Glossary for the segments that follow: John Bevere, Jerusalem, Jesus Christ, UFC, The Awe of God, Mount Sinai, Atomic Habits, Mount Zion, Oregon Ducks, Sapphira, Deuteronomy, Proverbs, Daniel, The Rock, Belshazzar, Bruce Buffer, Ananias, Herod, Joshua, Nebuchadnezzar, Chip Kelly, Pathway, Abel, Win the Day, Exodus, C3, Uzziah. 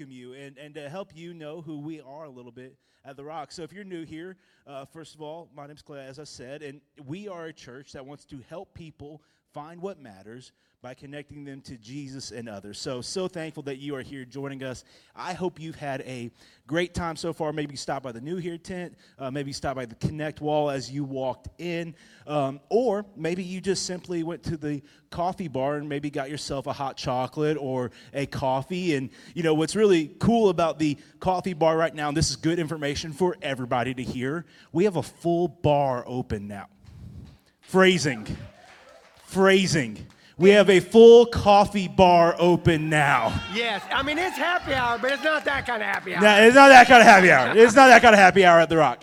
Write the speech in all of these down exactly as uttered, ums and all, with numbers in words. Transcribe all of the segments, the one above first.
welcome you and, and to help you know who we are a little bit at The Rock. So if you're new here, uh, first of all, my name's Clay, as I said, and we are a church that wants to help people find what matters by connecting them to Jesus and others. So, so thankful that you are here joining us. I hope you've had a great time so far. Maybe stop by the New Here tent. Uh, maybe stop by the Connect wall as you walked in. Um, or maybe you just simply went to the coffee bar and maybe got yourself a hot chocolate or a coffee. And, you know, what's really cool about the coffee bar right now, and this is good information for everybody to hear, we have a full bar open now. Phrasing. Phrasing. We have a full coffee bar open now. Yes. I mean, it's happy hour, but it's not that kind of happy hour. No, it's not that kind of happy hour. It's not that kind of happy hour at The Rock.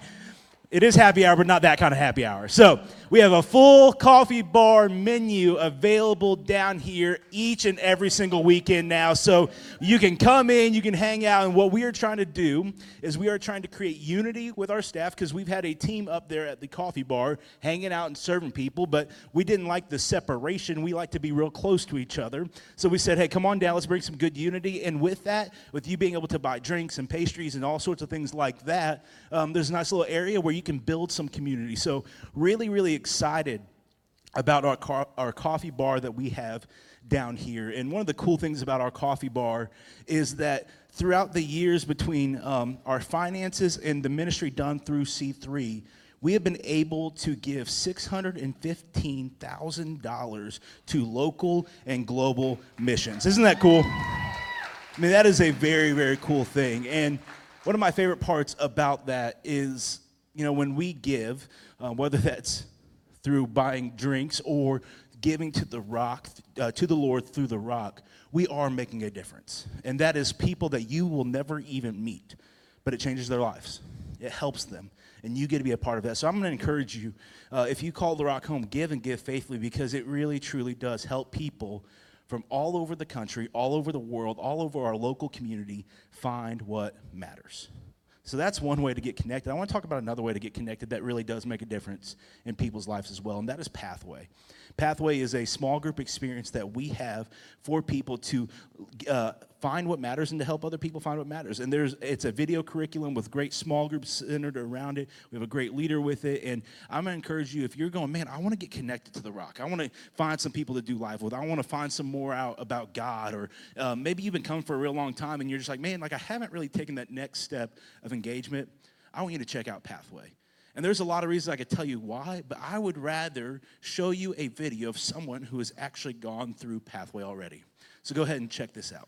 It is happy hour, but not that kind of happy hour. So we have a full coffee bar menu available down here each and every single weekend now. So you can come in, you can hang out. And what we are trying to do is we are trying to create unity with our staff, because we've had a team up there at the coffee bar hanging out and serving people. But we didn't like the separation. We like to be real close to each other. So we said, hey, come on down. Let's bring some good unity. And with that, with you being able to buy drinks and pastries and all sorts of things like that, um, there's a nice little area where you can build some community. So really, really excited about our car, our coffee bar that we have down here. And one of the cool things about our coffee bar is that throughout the years between um, our finances and the ministry done through C three, we have been able to give six hundred fifteen thousand dollars to local and global missions. Isn't that cool? I mean, that is a very, very cool thing. And one of my favorite parts about that is, you know, when we give, uh, whether that's through buying drinks or giving to the rock, uh, to the Lord through The Rock, we are making a difference. And that is people that you will never even meet, but it changes their lives. It helps them. And you get to be a part of that. So I'm going to encourage you, uh, if you call The Rock home, give and give faithfully, because it really, truly does help people from all over the country, all over the world, all over our local community find what matters. So that's one way to get connected. I want to talk about another way to get connected that really does make a difference in people's lives as well, and that is Pathway. Pathway is a small group experience that we have for people to uh, find what matters and to help other people find what matters. And there's it's a video curriculum with great small groups centered around it. We have a great leader with it, and I'm going to encourage you, if you're going, man, I want to get connected to The Rock. I want to find some people to do life with. I want to find some more out about God, or uh, maybe you've been coming for a real long time, and you're just like, man, like I haven't really taken that next step of engagement. I want you to check out Pathway. And there's a lot of reasons I could tell you why, but I would rather show you a video of someone who has actually gone through Pathway already. So go ahead and check this out.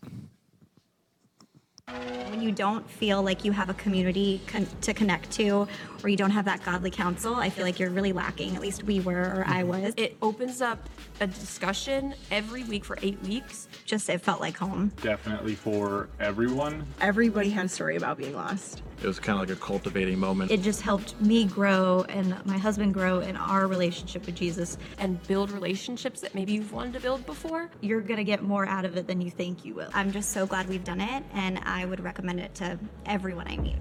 When you don't feel like you have a community con- to connect to, or you don't have that godly counsel, I feel like you're really lacking. At least we were, or I was. It opens up a discussion every week for eight weeks. Just it felt like home. Definitely for everyone. Everybody had a story about being lost. It was kind of like a cultivating moment. It just helped me grow and my husband grow in our relationship with Jesus and build relationships that maybe you've wanted to build before. You're going to get more out of it than you think you will. I'm just so glad we've done it, and I would recommend it to everyone I meet.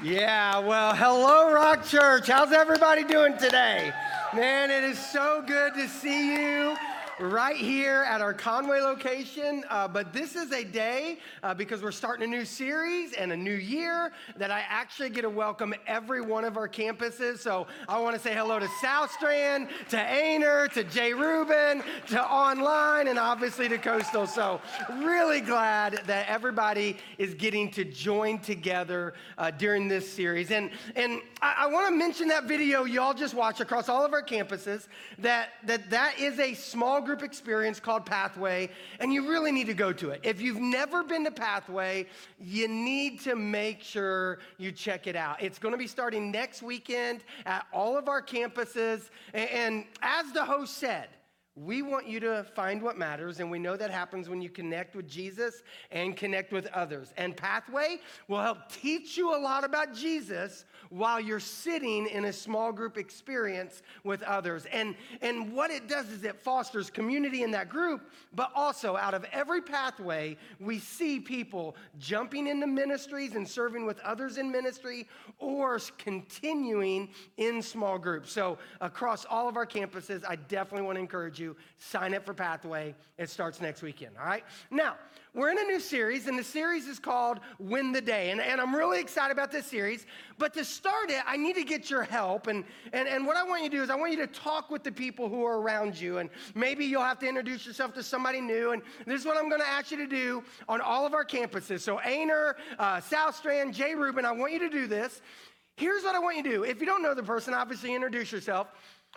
Yeah, well, hello, Rock Church. How's everybody doing today? Man, it is so good to see you right here at our Conway location, uh, but this is a day, uh, because we're starting a new series and a new year, that I actually get to welcome every one of our campuses. So I want to say hello to South Strand, to Aner, to Jay Rubin, to Online, and obviously to Coastal. So really glad that everybody is getting to join together uh, during this series. And and I, I want to mention that video y'all just watched across all of our campuses, that that, that is a small group experience called Pathway, and you really need to go to it. If you've never been to Pathway, you need to make sure you check it out. It's going to be starting next weekend at all of our campuses, and as the host said, We want you to find what matters, and we know that happens when you connect with Jesus and connect with others. And Pathway will help teach you a lot about Jesus while you're sitting in a small group experience with others. And, and what it does is it fosters community in that group, but also out of every Pathway, we see people jumping into ministries and serving with others in ministry or continuing in small groups. So across all of our campuses, I definitely want to encourage you. You, sign up for Pathway. It starts next weekend, all right? Now, we're in a new series, and the series is called Win the Day, and, and I'm really excited about this series, but to start it, I need to get your help, and, and, and what I want you to do is I want you to talk with the people who are around you, and maybe you'll have to introduce yourself to somebody new, and this is what I'm going to ask you to do on all of our campuses. So Aner, uh, South Strand, Jay Rubin, I want you to do this. Here's what I want you to do. If you don't know the person, obviously introduce yourself.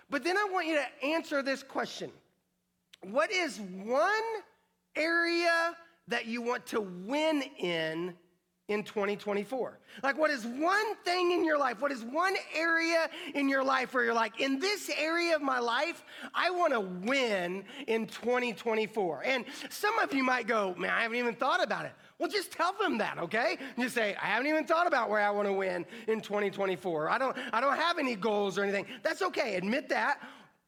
But then I want you to answer this question. What is one area that you want to win in in twenty twenty-four? Like, what is one thing in your life? What is one area in your life where you're like, in this area of my life, I want to win in twenty twenty-four? And some of you might go, man, I haven't even thought about it. Well, just tell them that, okay? And you say, I haven't even thought about where I want to win in twenty twenty-four. I don't, I don't have any goals or anything. That's okay, admit that.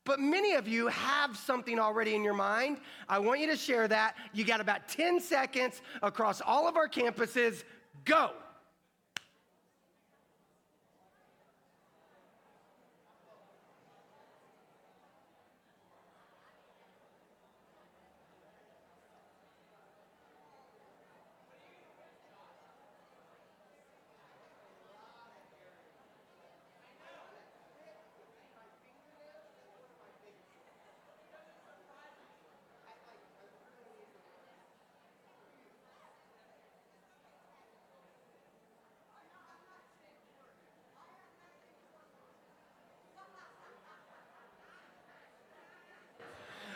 But many of you have something already in your mind. I want you to share that. You got about ten seconds across all of our campuses. Go.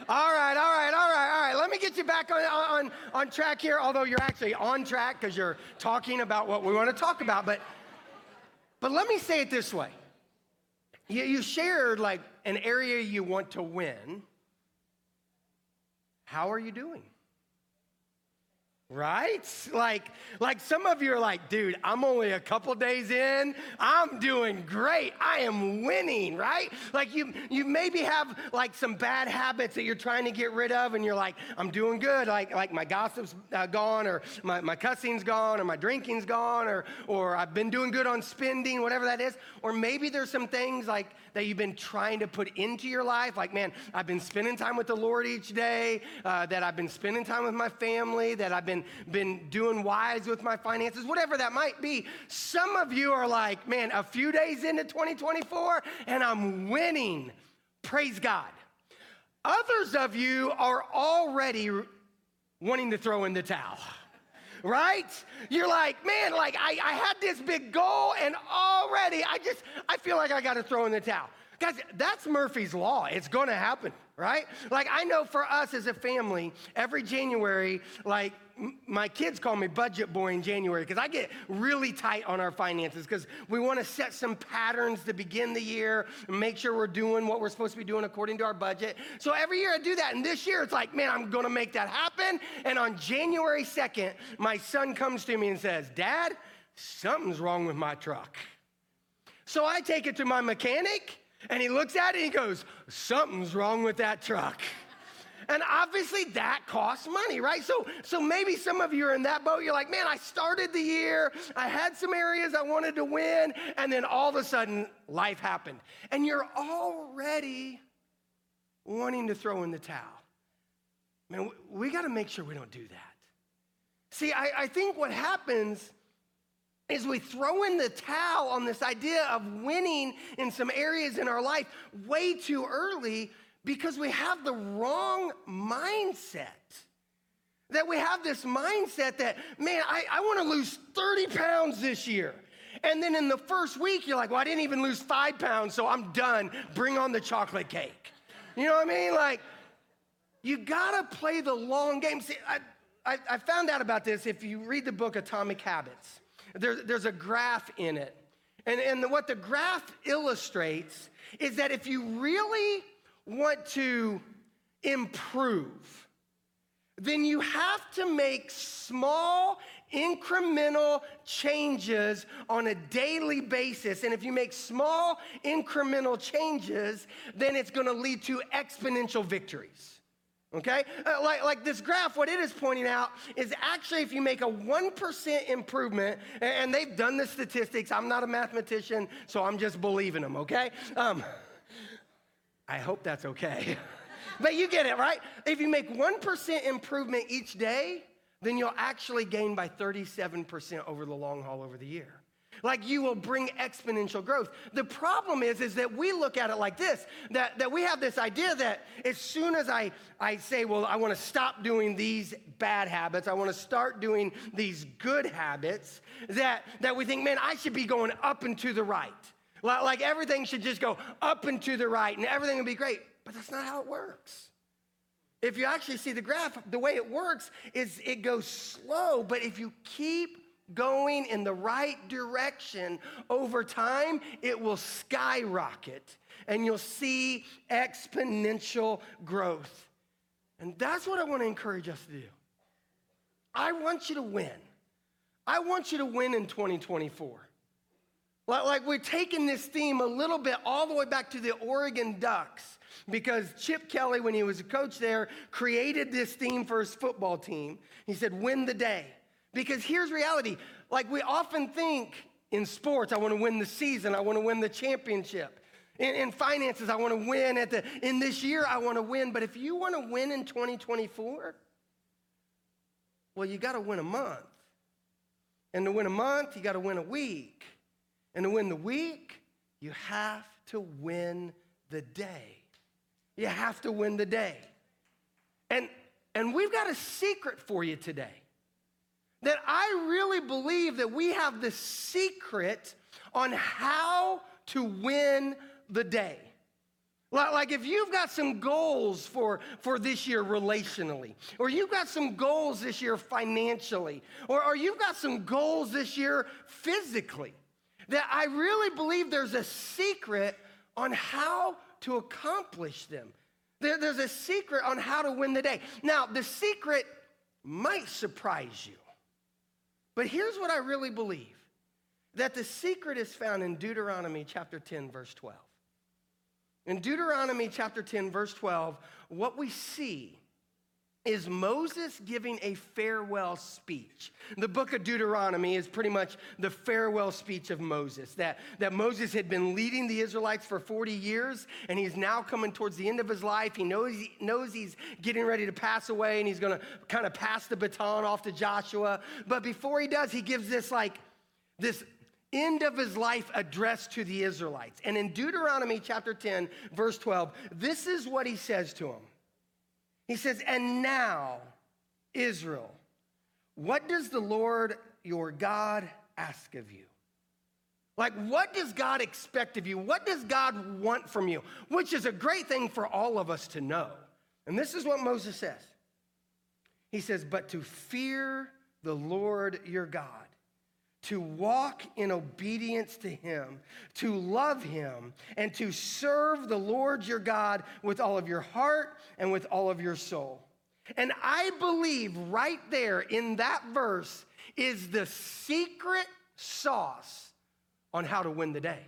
All right, all right, all right, all right. Let me get you back on, on, on track here, although you're actually on track because you're talking about what we want to talk about. But, but let me say it this way. You, you shared, like, an area you want to win. How are you doing? Right? Like, like some of you are like, dude, I'm only a couple days in. I'm doing great. I am winning, right? Like you you maybe have like some bad habits that you're trying to get rid of, and you're like, I'm doing good. Like, like my gossip's uh, gone, or my, my cussing's gone, or my drinking's gone, or or I've been doing good on spending, whatever that is. Or maybe there's some things like that you've been trying to put into your life. Like, man, I've been spending time with the Lord each day, uh, that I've been spending time with my family, that I've been been doing wise with my finances, whatever that might be. Some of you are like, man, a few days into twenty twenty-four, and I'm winning. Praise God. Others of you are already wanting to throw in the towel, right? You're like, man, like I, I had this big goal, and already I just, I feel like I got to throw in the towel. Guys, that's Murphy's Law. It's going to happen, right? Like, I know for us as a family, every January, like, my kids call me budget boy in January because I get really tight on our finances because we want to set some patterns to begin the year and make sure we're doing what we're supposed to be doing according to our budget. So every year I do that, and this year it's like, man, I'm going to make that happen. And on January second, my son comes to me and says, Dad, something's wrong with my truck. So I take it to my mechanic, and he looks at it and he goes, something's wrong with that truck. And obviously that costs money, right? So so maybe some of you are in that boat. You're like, man, I started the year. I had some areas I wanted to win. And then all of a sudden, life happened. And you're already wanting to throw in the towel. Man, we, we got to make sure we don't do that. See, I, I think what happens is we throw in the towel on this idea of winning in some areas in our life way too early, because we have the wrong mindset. That we have this mindset that, man, I, I want to lose thirty pounds this year. And then in the first week, you're like, well, I didn't even lose five pounds, so I'm done. Bring on the chocolate cake. You know what I mean? Like, you got to play the long game. See, I, I, I found out about this if you read the book Atomic Habits. There, there's a graph in it. And, and the, what the graph illustrates is that if you really want to improve, then you have to make small, incremental changes on a daily basis. And if you make small, incremental changes, then it's going to lead to exponential victories. Okay? Like, like this graph, what it is pointing out is actually if you make a one percent improvement, and they've done the statistics. I'm not a mathematician, so I'm just believing them, okay? Um, I hope that's okay. But you get it, right? If you make one percent improvement each day, then you'll actually gain by thirty-seven percent over the long haul over the year. Like you will bring exponential growth. The problem is, is that we look at it like this, that, that we have this idea that as soon as I, I say, well, I want to stop doing these bad habits, I want to start doing these good habits, that, that we think, man, I should be going up and to the right. Like, like everything should just go up and to the right and everything will be great. But that's not how it works. If you actually see the graph, the way it works is it goes slow, but if you keep going in the right direction over time, it will skyrocket, and you'll see exponential growth. And that's what I want to encourage us to do. I want you to win. I want you to win in twenty twenty-four. Like we're taking this theme a little bit all the way back to the Oregon Ducks, because Chip Kelly, when he was a coach there, created this theme for his football team. He said, win the day. Because here's reality. Like we often think in sports, I want to win the season. I want to win the championship. In, in finances, I want to win. At the in this year, I want to win. But if you want to win in twenty twenty-four, well, you got to win a month. And to win a month, you got to win a week. And to win the week, you have to win the day. You have to win the day. And, and we've got a secret for you today. That I really believe that we have the secret on how to win the day. Like if you've got some goals for, for this year relationally, or you've got some goals this year financially, or, or you've got some goals this year physically, that I really believe there's a secret on how to accomplish them. There, there's a secret on how to win the day. Now, the secret might surprise you. But here's what I really believe, that the secret is found in Deuteronomy chapter ten, verse twelve. In Deuteronomy chapter ten, verse twelve, what we see is Moses giving a farewell speech. The book of Deuteronomy is pretty much the farewell speech of Moses, that, that Moses had been leading the Israelites for forty years, and he's now coming towards the end of his life. He knows, he knows he's getting ready to pass away, and he's going to kind of pass the baton off to Joshua. But before he does, he gives this, like, this end of his life address to the Israelites. And in Deuteronomy chapter ten, verse twelve, this is what he says to them. He says, and now, Israel, what does the Lord your God ask of you? Like, what does God expect of you? What does God want from you? Which is a great thing for all of us to know. And this is what Moses says. He says, but to fear the Lord your God, to walk in obedience to him, to love him, and to serve the Lord your God with all of your heart and with all of your soul. And I believe right there in that verse is the secret sauce on how to win the day.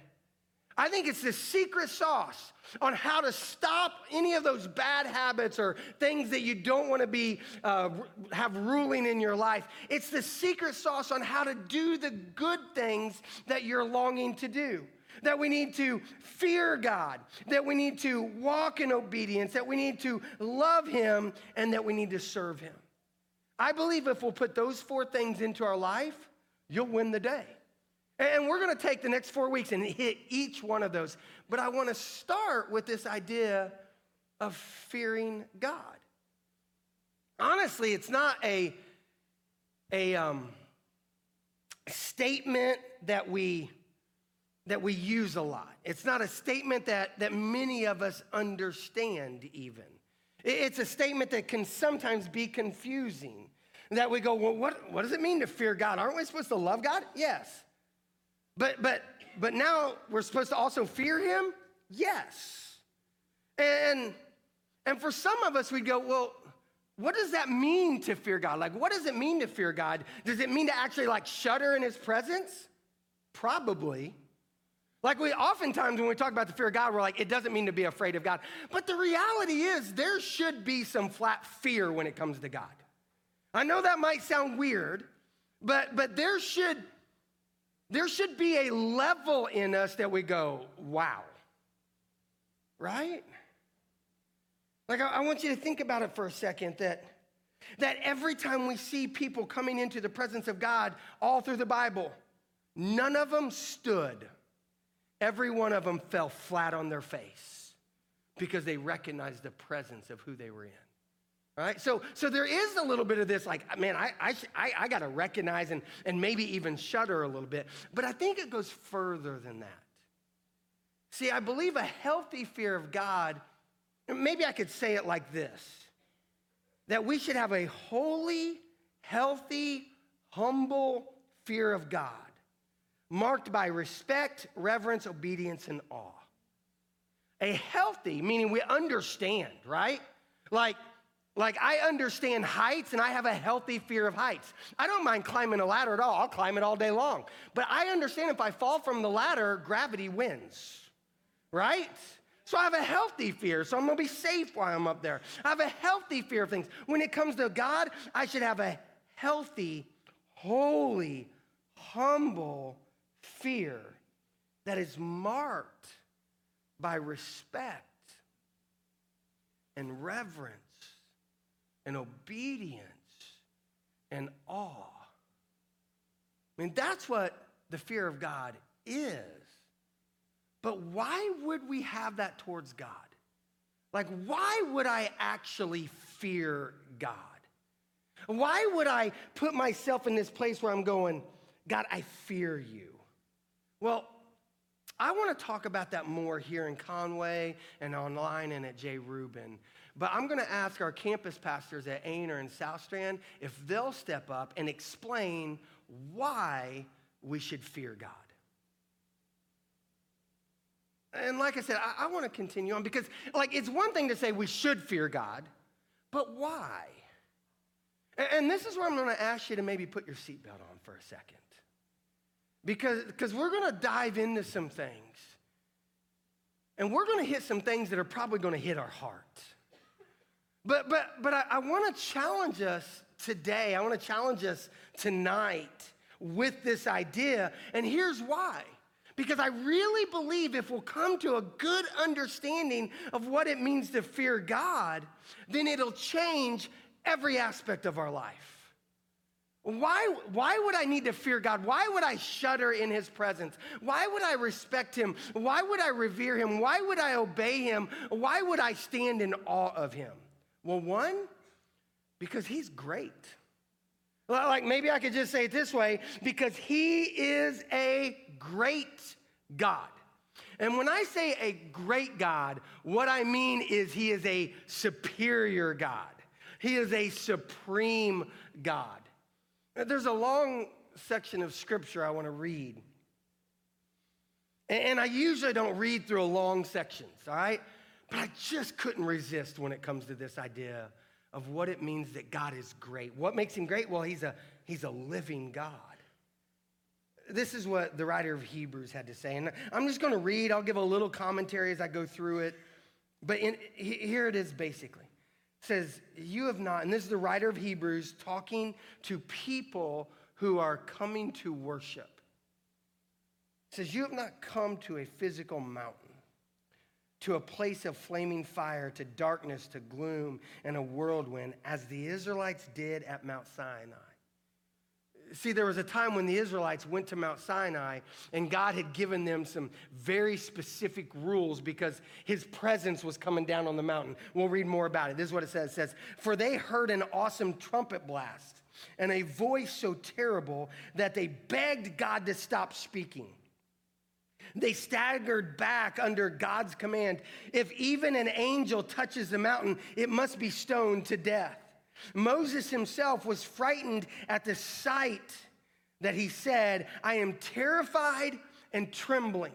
I think it's the secret sauce on how to stop any of those bad habits or things that you don't want to be uh, have ruling in your life. It's the secret sauce on how to do the good things that you're longing to do. That we need to fear God, that we need to walk in obedience, that we need to love him, and that we need to serve him. I believe if we'll put those four things into our life, you'll win the day. And we're going to take the next four weeks and hit each one of those. But I want to start with this idea of fearing God. Honestly, it's not a, a um, statement that we, that we use a lot. It's not a statement that, that many of us understand even. It's a statement that can sometimes be confusing. That we go, well, what, what does it mean to fear God? Aren't we supposed to love God? Yes. But but but now we're supposed to also fear him? Yes. And And for some of us, we go, well, what does that mean to fear God? Like, what does it mean to fear God? Does it mean to actually, like, shudder in his presence? Probably. Like, we oftentimes, when we talk about the fear of God, we're like, it doesn't mean to be afraid of God. But the reality is there should be some flat fear when it comes to God. I know that might sound weird, but but there should, there should be a level in us that we go, wow, right? Like, I want you to think about it for a second, that, that every time we see people coming into the presence of God all through the Bible, none of them stood. Every one of them fell flat on their face because they recognized the presence of who they were in, right? So, so there is a little bit of this, like, man, I, I, I, I got to recognize and, and maybe even shudder a little bit. But I think it goes further than that. See, I believe a healthy fear of God, maybe I could say it like this, that we should have a holy, healthy, humble fear of God, marked by respect, reverence, obedience, and awe. A healthy, meaning we understand, right? Like, like I understand heights, and I have a healthy fear of heights. I don't mind climbing a ladder at all. I'll climb it all day long. But I understand if I fall from the ladder, gravity wins, right? So I have a healthy fear, so I'm going to be safe while I'm up there. I have a healthy fear of things. When it comes to God, I should have a healthy, holy, humble fear that is marked by respect and reverence and obedience and awe. I mean, that's what the fear of God is. But why would we have that towards God? Like, why would I actually fear God? Why would I put myself in this place where I'm going, God, I fear you? Well, I want to talk about that more here in Conway and online and at J. Rubin. But I'm going to ask our campus pastors at Aner and South Strand if they'll step up and explain why we should fear God. And like I said, I, I want to continue on because, like, it's one thing to say we should fear God, but why? And, and this is where I'm going to ask you to maybe put your seatbelt on for a second, because because we're going to dive into some things, and we're going to hit some things that are probably going to hit our heart. But but but I, I want to challenge us today. I want to challenge us tonight with this idea, and here's why. Because I really believe if we'll come to a good understanding of what it means to fear God, then it'll change every aspect of our life. Why, why would I need to fear God? Why would I shudder in his presence? Why would I respect him? Why would I revere him? Why would I obey him? Why would I stand in awe of him? Well, one, because he's great. Like, maybe I could just say it this way, because he is a great God. And when I say a great God, what I mean is he is a superior God. He is a supreme God. There's a long section of scripture I want to read. And I usually don't read through long sections, all right? But I just couldn't resist when it comes to this idea of what it means that God is great. What makes him great? Well, he's a, he's a living God. This is what the writer of Hebrews had to say. And I'm just going to read. I'll give a little commentary as I go through it. But in, here it is basically. It says, you have not, and this is the writer of Hebrews talking to people who are coming to worship. It says, you have not come to a physical mountain, to a place of flaming fire, to darkness, to gloom, and a whirlwind, as the Israelites did at Mount Sinai. See, there was a time when the Israelites went to Mount Sinai, and God had given them some very specific rules because his presence was coming down on the mountain. We'll read more about it. This is what it says. It says, for they heard an awesome trumpet blast and a voice so terrible that they begged God to stop speaking. They staggered back under God's command. If even an angel touches the mountain, it must be stoned to death. Moses himself was frightened at the sight that he said, I am terrified and trembling.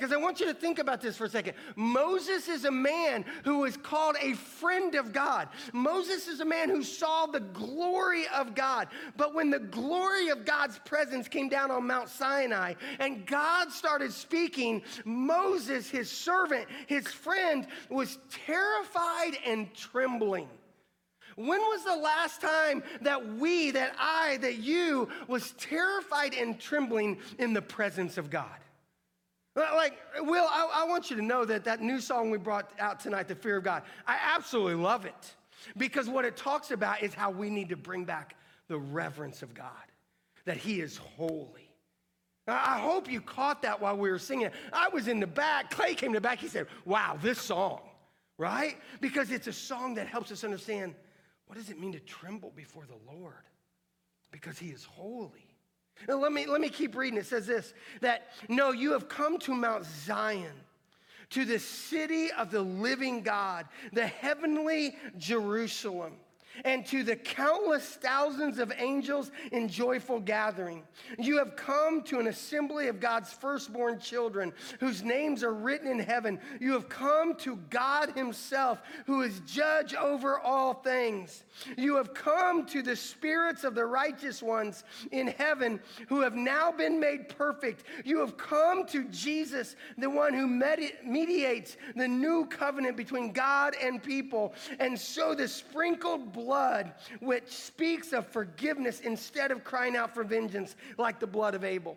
Because I want you to think about this for a second. Moses is a man who is called a friend of God. Moses is a man who saw the glory of God. But when the glory of God's presence came down on Mount Sinai and God started speaking, Moses, his servant, his friend, was terrified and trembling. When was the last time that we, that I, that you was terrified and trembling in the presence of God? Like, Will, I, I want you to know that that new song we brought out tonight, The Fear of God, I absolutely love it because what it talks about is how we need to bring back the reverence of God, that he is holy. I hope you caught that while we were singing it. I was in the back. Clay came to the back. He said, wow, this song, right? Because it's a song that helps us understand what does it mean to tremble before the Lord because he is holy. Now, let me, let me keep reading. It says this, that, no, you have come to Mount Zion, to the city of the living God, the heavenly Jerusalem, and to the countless thousands of angels in joyful gathering. You have come to an assembly of God's firstborn children, whose names are written in heaven. You have come to God himself, who is judge over all things. You have come to the spirits of the righteous ones in heaven, who have now been made perfect. You have come to Jesus, the one who medi- mediates the new covenant between God and people. And so the sprinkled blood Blood which speaks of forgiveness instead of crying out for vengeance like the blood of Abel.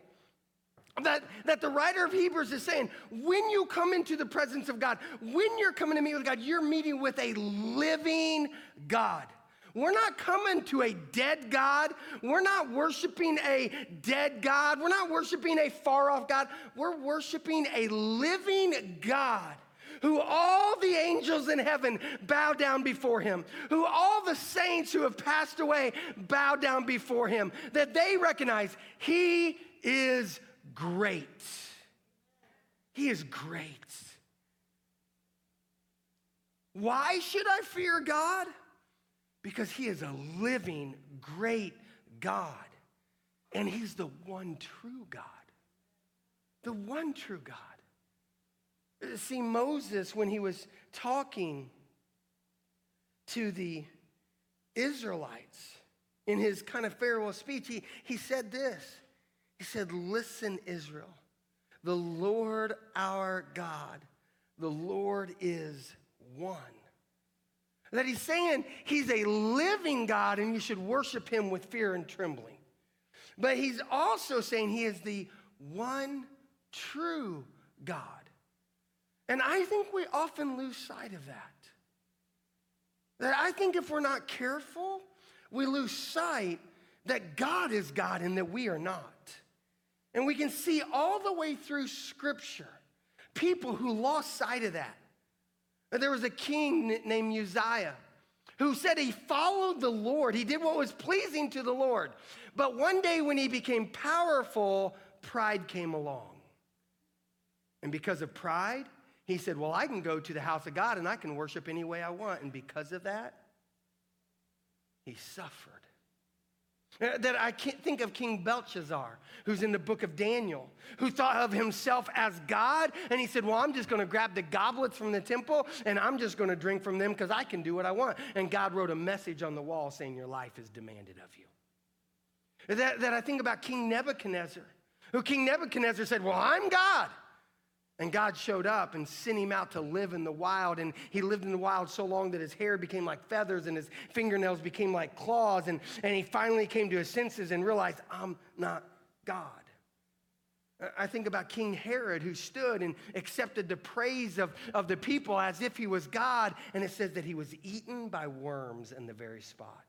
That, that the writer of Hebrews is saying, when you come into the presence of God, when you're coming to meet with God, you're meeting with a living God. We're not coming to a dead God. We're not worshiping a dead God. We're not worshiping a far-off God. We're worshiping a living God, who all the angels in heaven bow down before him, who all the saints who have passed away bow down before him, that they recognize he is great. He is great. Why should I fear God? Because he is a living, great God, and he's the one true God, the one true God. See, Moses, when he was talking to the Israelites in his kind of farewell speech, he, he said this. He said, listen, Israel, the Lord our God, the Lord is one. That he's saying he's a living God and you should worship him with fear and trembling. But he's also saying he is the one true God. And I think we often lose sight of that. That I think if we're not careful, we lose sight that God is God and that we are not. And we can see all the way through Scripture people who lost sight of that. There was a king named Uzziah who said he followed the Lord. He did what was pleasing to the Lord. But one day when he became powerful, pride came along. And because of pride, he said, well, I can go to the house of God and I can worship any way I want. And because of that, he suffered. That I can't think of King Belshazzar, who's in the book of Daniel, who thought of himself as God. And he said, well, I'm just going to grab the goblets from the temple and I'm just going to drink from them because I can do what I want. And God wrote a message on the wall saying your life is demanded of you. That, that I think about King Nebuchadnezzar, who King Nebuchadnezzar said, well, I'm God. And God showed up and sent him out to live in the wild. And he lived in the wild so long that his hair became like feathers and his fingernails became like claws. And, and he finally came to his senses and realized, I'm not God. I think about King Herod, who stood and accepted the praise of, of the people as if he was God. And it says that he was eaten by worms in the very spot.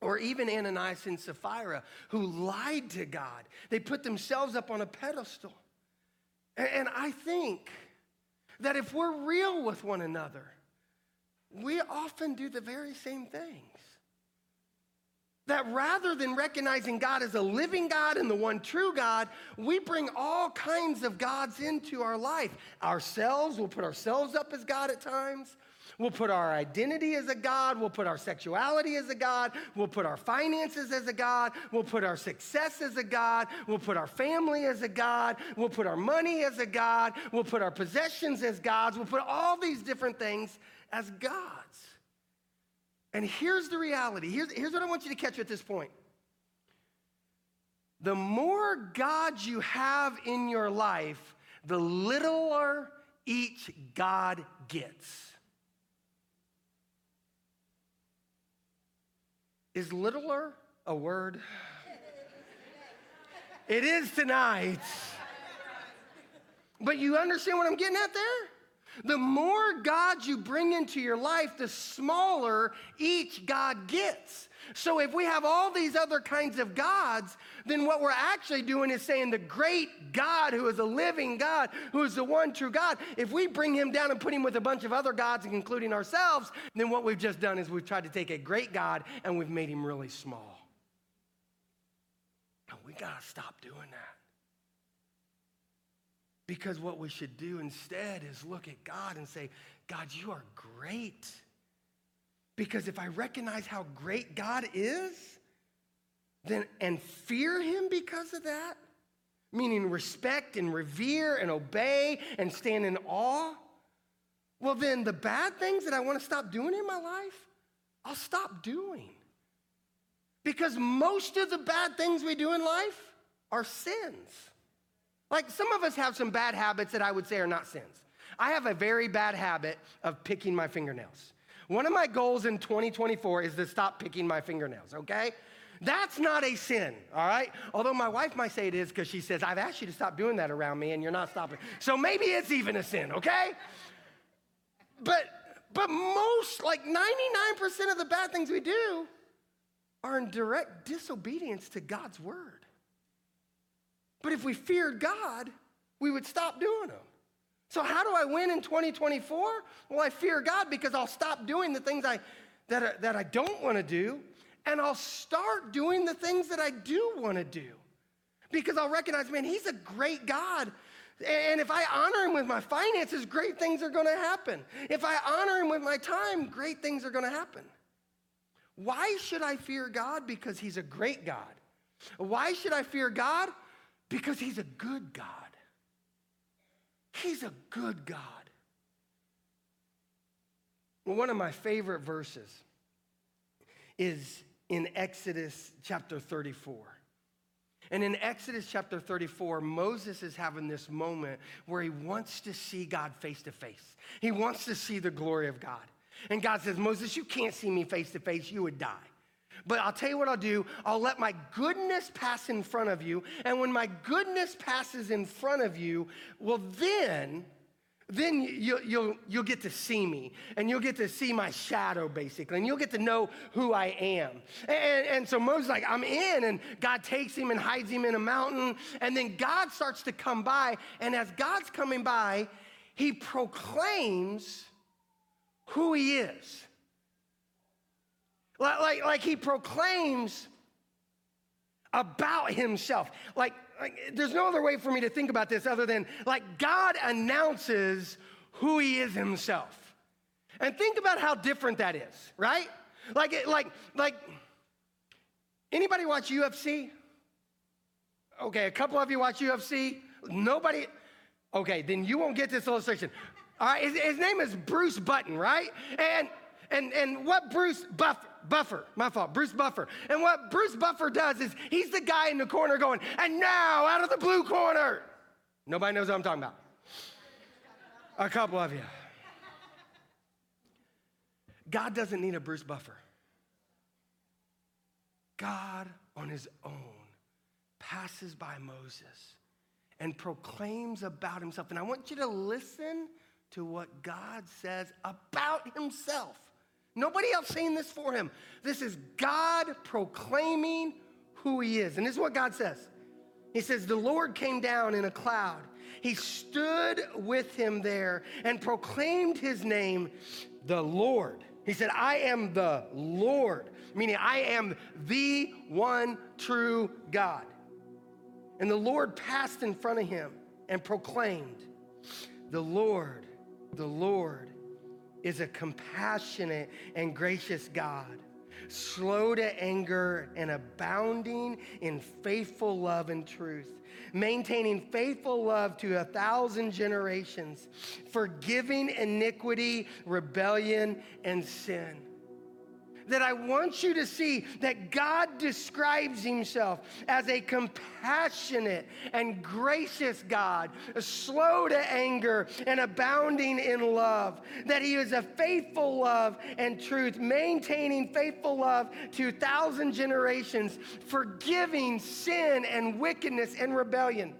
Or even Ananias and Sapphira, who lied to God. They put themselves up on a pedestal. And I think that if we're real with one another, we often do the very same things. That rather than recognizing God as a living God and the one true God, we bring all kinds of gods into our life. Ourselves, we'll put ourselves up as God at times. We'll put our identity as a god. We'll put our sexuality as a god. We'll put our finances as a god. We'll put our success as a god. We'll put our family as a god. We'll put our money as a god. We'll put our possessions as gods. We'll put all these different things as gods. And here's the reality. Here's, here's what I want you to catch at this point. The more gods you have in your life, the littler each god gets. Is littler a word? It is tonight. But you understand what I'm getting at there? The more gods you bring into your life, the smaller each god gets. So if we have all these other kinds of gods, then what we're actually doing is saying the great God who is a living God, who is the one true God, if we bring him down and put him with a bunch of other gods, including ourselves, then what we've just done is we've tried to take a great God and we've made him really small. And we got to stop doing that. Because what we should do instead is look at God and say, God, you are great. Because if I recognize how great God is, then and fear him because of that, meaning respect and revere and obey and stand in awe, well, then the bad things that I want to stop doing in my life, I'll stop doing. Because most of the bad things we do in life are sins. Like, some of us have some bad habits that I would say are not sins. I have a very bad habit of picking my fingernails. One of my goals in twenty twenty-four is to stop picking my fingernails, okay? That's not a sin, all right? Although my wife might say it is because she says, I've asked you to stop doing that around me and you're not stopping. So maybe it's even a sin, okay? But but most, like ninety-nine percent of the bad things we do are in direct disobedience to God's word. But if we feared God, we would stop doing them. So how do I win in twenty twenty-four? Well, I fear God because I'll stop doing the things I that, are, that I don't want to do, and I'll start doing the things that I do want to do. Because I'll recognize, man, he's a great God. And if I honor him with my finances, great things are going to happen. If I honor him with my time, great things are going to happen. Why should I fear God? Because he's a great God. Why should I fear God? Because he's a good God. He's a good God. Well, one of my favorite verses is in Exodus chapter thirty-four. And in Exodus chapter thirty-four, Moses is having this moment where he wants to see God face to face. He wants to see the glory of God. And God says, Moses, you can't see me face to face. You would die. But I'll tell you what I'll do. I'll let my goodness pass in front of you. And when my goodness passes in front of you, well, then, then you'll, you'll, you'll get to see me. And you'll get to see my shadow, basically. And you'll get to know who I am. And, and so Moses is like, I'm in. And God takes him and hides him in a mountain. And then God starts to come by. And as God's coming by, he proclaims who he is. Like, like, like he proclaims about himself. Like, like, there's no other way for me to think about this other than, like, God announces who he is himself. And think about how different that is, right? Like, like, like, anybody watch U F C? Okay, a couple of you watch U F C. Nobody, okay, then you won't get this illustration. All right, his, his name is Bruce Button, right? And, and, and what Bruce Buffer. Buffer, my fault, Bruce Buffer. And what Bruce Buffer does is he's the guy in the corner going, and now out of the blue corner. Nobody knows what I'm talking about. A couple of you. God doesn't need a Bruce Buffer. God on his own passes by Moses and proclaims about himself. And I want you to listen to what God says about himself. Nobody else saying this for him. This is God proclaiming who he is. And this is what God says. He says, the Lord came down in a cloud. He stood with him there and proclaimed his name, the Lord. He said, I am the Lord, meaning I am the one true God. And the Lord passed in front of him and proclaimed, the Lord, the Lord, is a compassionate and gracious God, slow to anger and abounding in faithful love and truth, maintaining faithful love to a thousand generations, forgiving iniquity, rebellion, and sin. That I want you to see that God describes himself as a compassionate and gracious God, slow to anger and abounding in love, that he is a faithful love and truth, maintaining faithful love to a thousand generations, forgiving sin and wickedness and rebellion.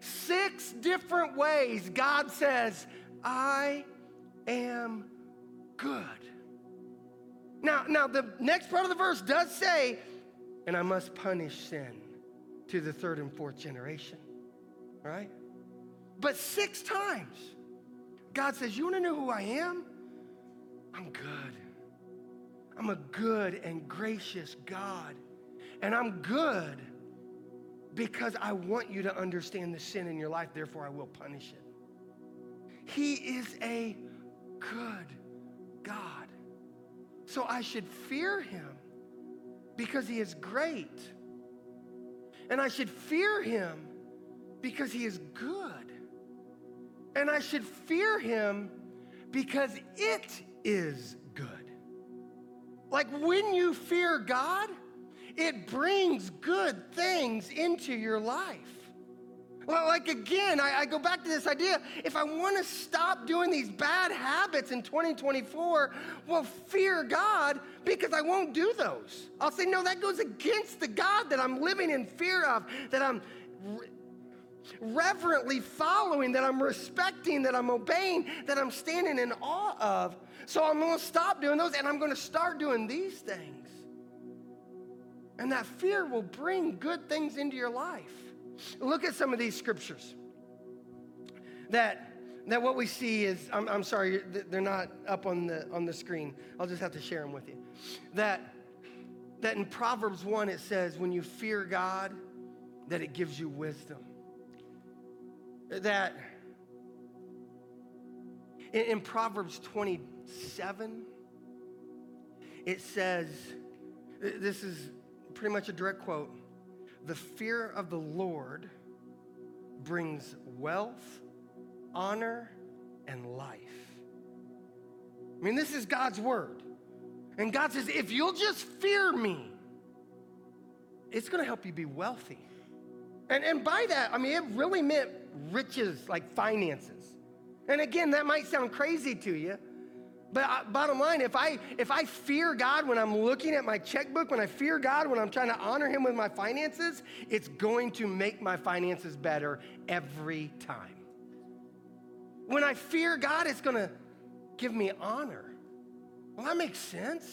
Six different ways God says, I am good. Now, now the next part of the verse does say, and I must punish sin to the third and fourth generation, right? But six times, God says, you want to know who I am? I'm good. I'm a good and gracious God. And I'm good because I want you to understand the sin in your life, therefore I will punish it. He is a good God. So I should fear him because he is great. And I should fear him because he is good. And I should fear him because it is good. Like when you fear God, it brings good things into your life. Well, like again, I, I go back to this idea. If I want to stop doing these bad habits in twenty twenty-four, well, fear God because I won't do those. I'll say, no, that goes against the God that I'm living in fear of, that I'm re- reverently following, that I'm respecting, that I'm obeying, that I'm standing in awe of. So I'm going to stop doing those and I'm going to start doing these things. And that fear will bring good things into your life. Look at some of these scriptures. That that what we see is, I'm, I'm sorry, they're not up on the on the screen. I'll just have to share them with you. That that in Proverbs one it says, when you fear God, that it gives you wisdom. That in, in Proverbs twenty-seven it says, this is pretty much a direct quote. The fear of the Lord brings wealth, honor, and life. I mean, this is God's word. And God says, if you'll just fear me, it's going to help you be wealthy. And, and by that, I mean, it really meant riches, like finances. And again, that might sound crazy to you. But bottom line, if I if I fear God when I'm looking at my checkbook, when I fear God when I'm trying to honor him with my finances, it's going to make my finances better every time. When I fear God, it's going to give me honor. Well, that makes sense.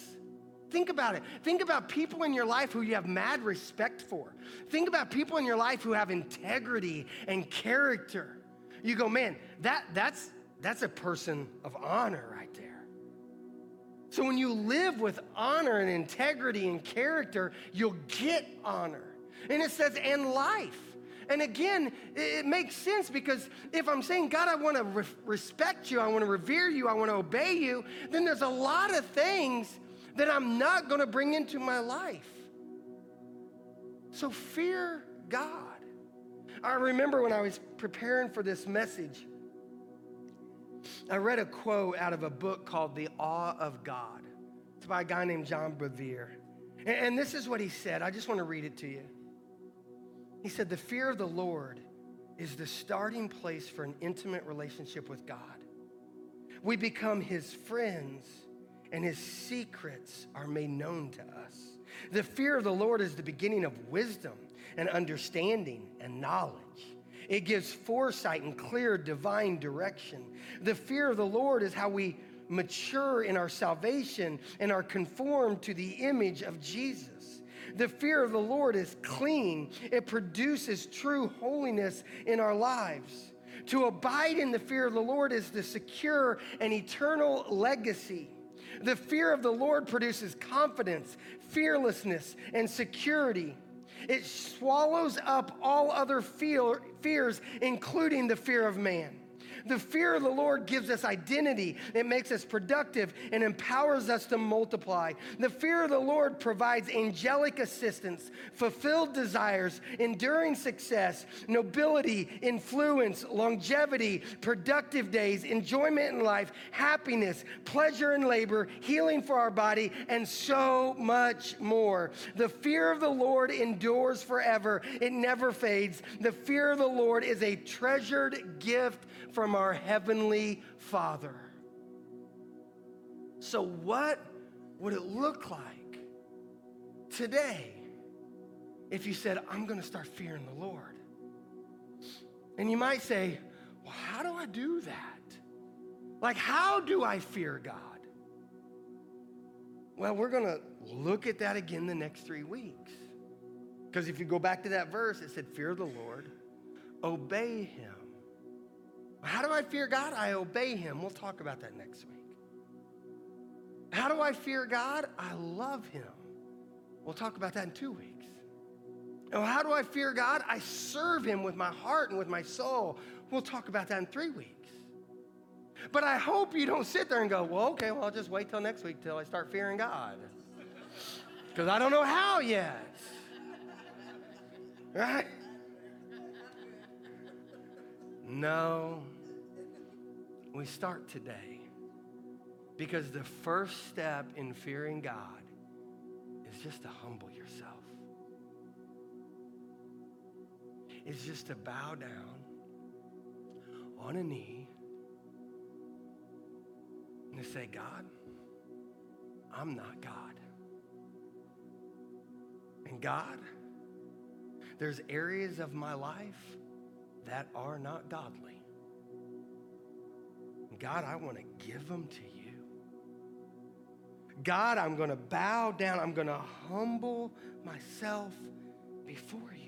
Think about it. Think about people in your life who you have mad respect for. Think about people in your life who have integrity and character. You go, man, that that's that's a person of honor right there. So when you live with honor and integrity and character, you'll get honor. And it says, and life. And again, it makes sense because if I'm saying, God, I want to re- respect you, I want to revere you, I want to obey you, then there's a lot of things that I'm not going to bring into my life. So fear God. I remember when I was preparing for this message, I read a quote out of a book called The Awe of God. It's by a guy named John Bevere. And, and this is what he said. I just want to read it to you. He said, the fear of the Lord is the starting place for an intimate relationship with God. We become his friends and his secrets are made known to us. The fear of the Lord is the beginning of wisdom and understanding and knowledge. It gives foresight and clear divine direction. The fear of the Lord is how we mature in our salvation and are conformed to the image of Jesus. The fear of the Lord is clean. It produces true holiness in our lives. To abide in the fear of the Lord is the secure and eternal legacy. The fear of the Lord produces confidence, fearlessness, and security. It swallows up all other fear, fears, including the fear of man. The fear of the Lord gives us identity. It makes us productive and empowers us to multiply. The fear of the Lord provides angelic assistance, fulfilled desires, enduring success, nobility, influence, longevity, productive days, enjoyment in life, happiness, pleasure in labor, healing for our body, and so much more. The fear of the Lord endures forever. It never fades. The fear of the Lord is a treasured gift from our heavenly Father. So what would it look like today if you said, I'm going to start fearing the Lord? And you might say, well, how do I do that? Like, how do I fear God? Well, we're going to look at that again the next three weeks. Because if you go back to that verse, it said, fear the Lord, obey him. How do I fear God? I obey him. We'll talk about that next week. How do I fear God? I love him. We'll talk about that in two weeks. And how do I fear God? I serve him with my heart and with my soul. We'll talk about that in three weeks. But I hope you don't sit there and go, well, okay, well, I'll just wait till next week till I start fearing God. Because I don't know how yet. Right? No. We start today. Because the first step in fearing God is just to humble yourself. It's just to bow down on a knee and to say, God, I'm not God. And God, there's areas of my life that are not godly. God, I want to give them to you. God, I'm going to bow down. I'm going to humble myself before you.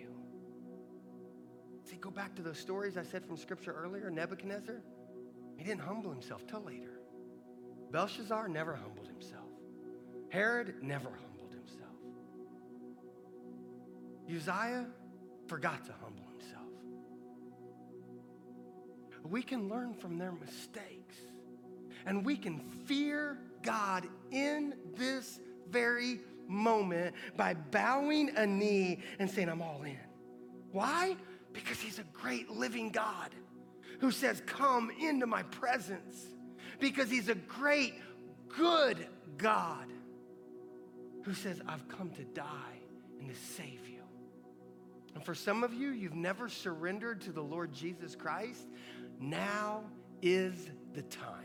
See, go back to those stories I said from Scripture earlier. Nebuchadnezzar, he didn't humble himself till later. Belshazzar never humbled himself. Herod never humbled himself. Uzziah forgot to humble himself. We can learn from their mistakes, and we can fear God in this very moment by bowing a knee and saying, I'm all in. Why? Because he's a great living God who says, come into my presence. Because he's a great, good God who says, I've come to die and to save you. And for some of you, you've never surrendered to the Lord Jesus Christ. Now is the time.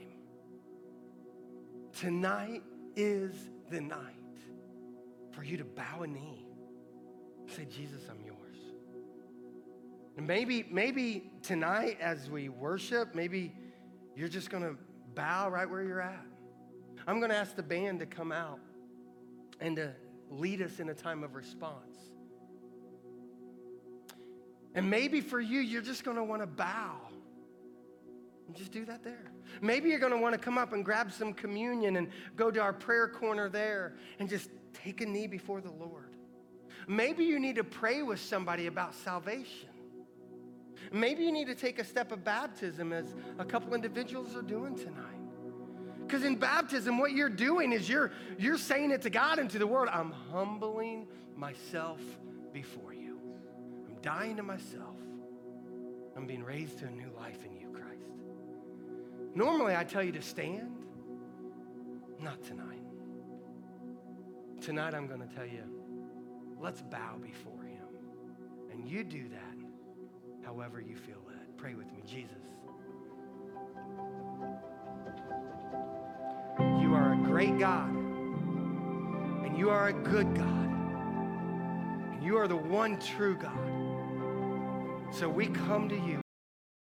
Tonight is the night for you to bow a knee. Say, Jesus, I'm yours. And maybe, maybe tonight as we worship, maybe you're just going to bow right where you're at. I'm going to ask the band to come out and to lead us in a time of response. And maybe for you, you're just going to want to bow. And just do that there. Maybe you're going to want to come up and grab some communion and go to our prayer corner there and just take a knee before the Lord. Maybe you need to pray with somebody about salvation. Maybe you need to take a step of baptism as a couple individuals are doing tonight. Because in baptism, what you're doing is you're, you're saying it to God and to the world. I'm humbling myself before you. I'm dying to myself. I'm being raised to a new life in you, Christ. Normally, I tell you to stand. Not tonight. Tonight, I'm going to tell you, let's bow before him. And you do that however you feel led. Pray with me. Jesus, you are a great God. And you are a good God. And you are the one true God. So we come to you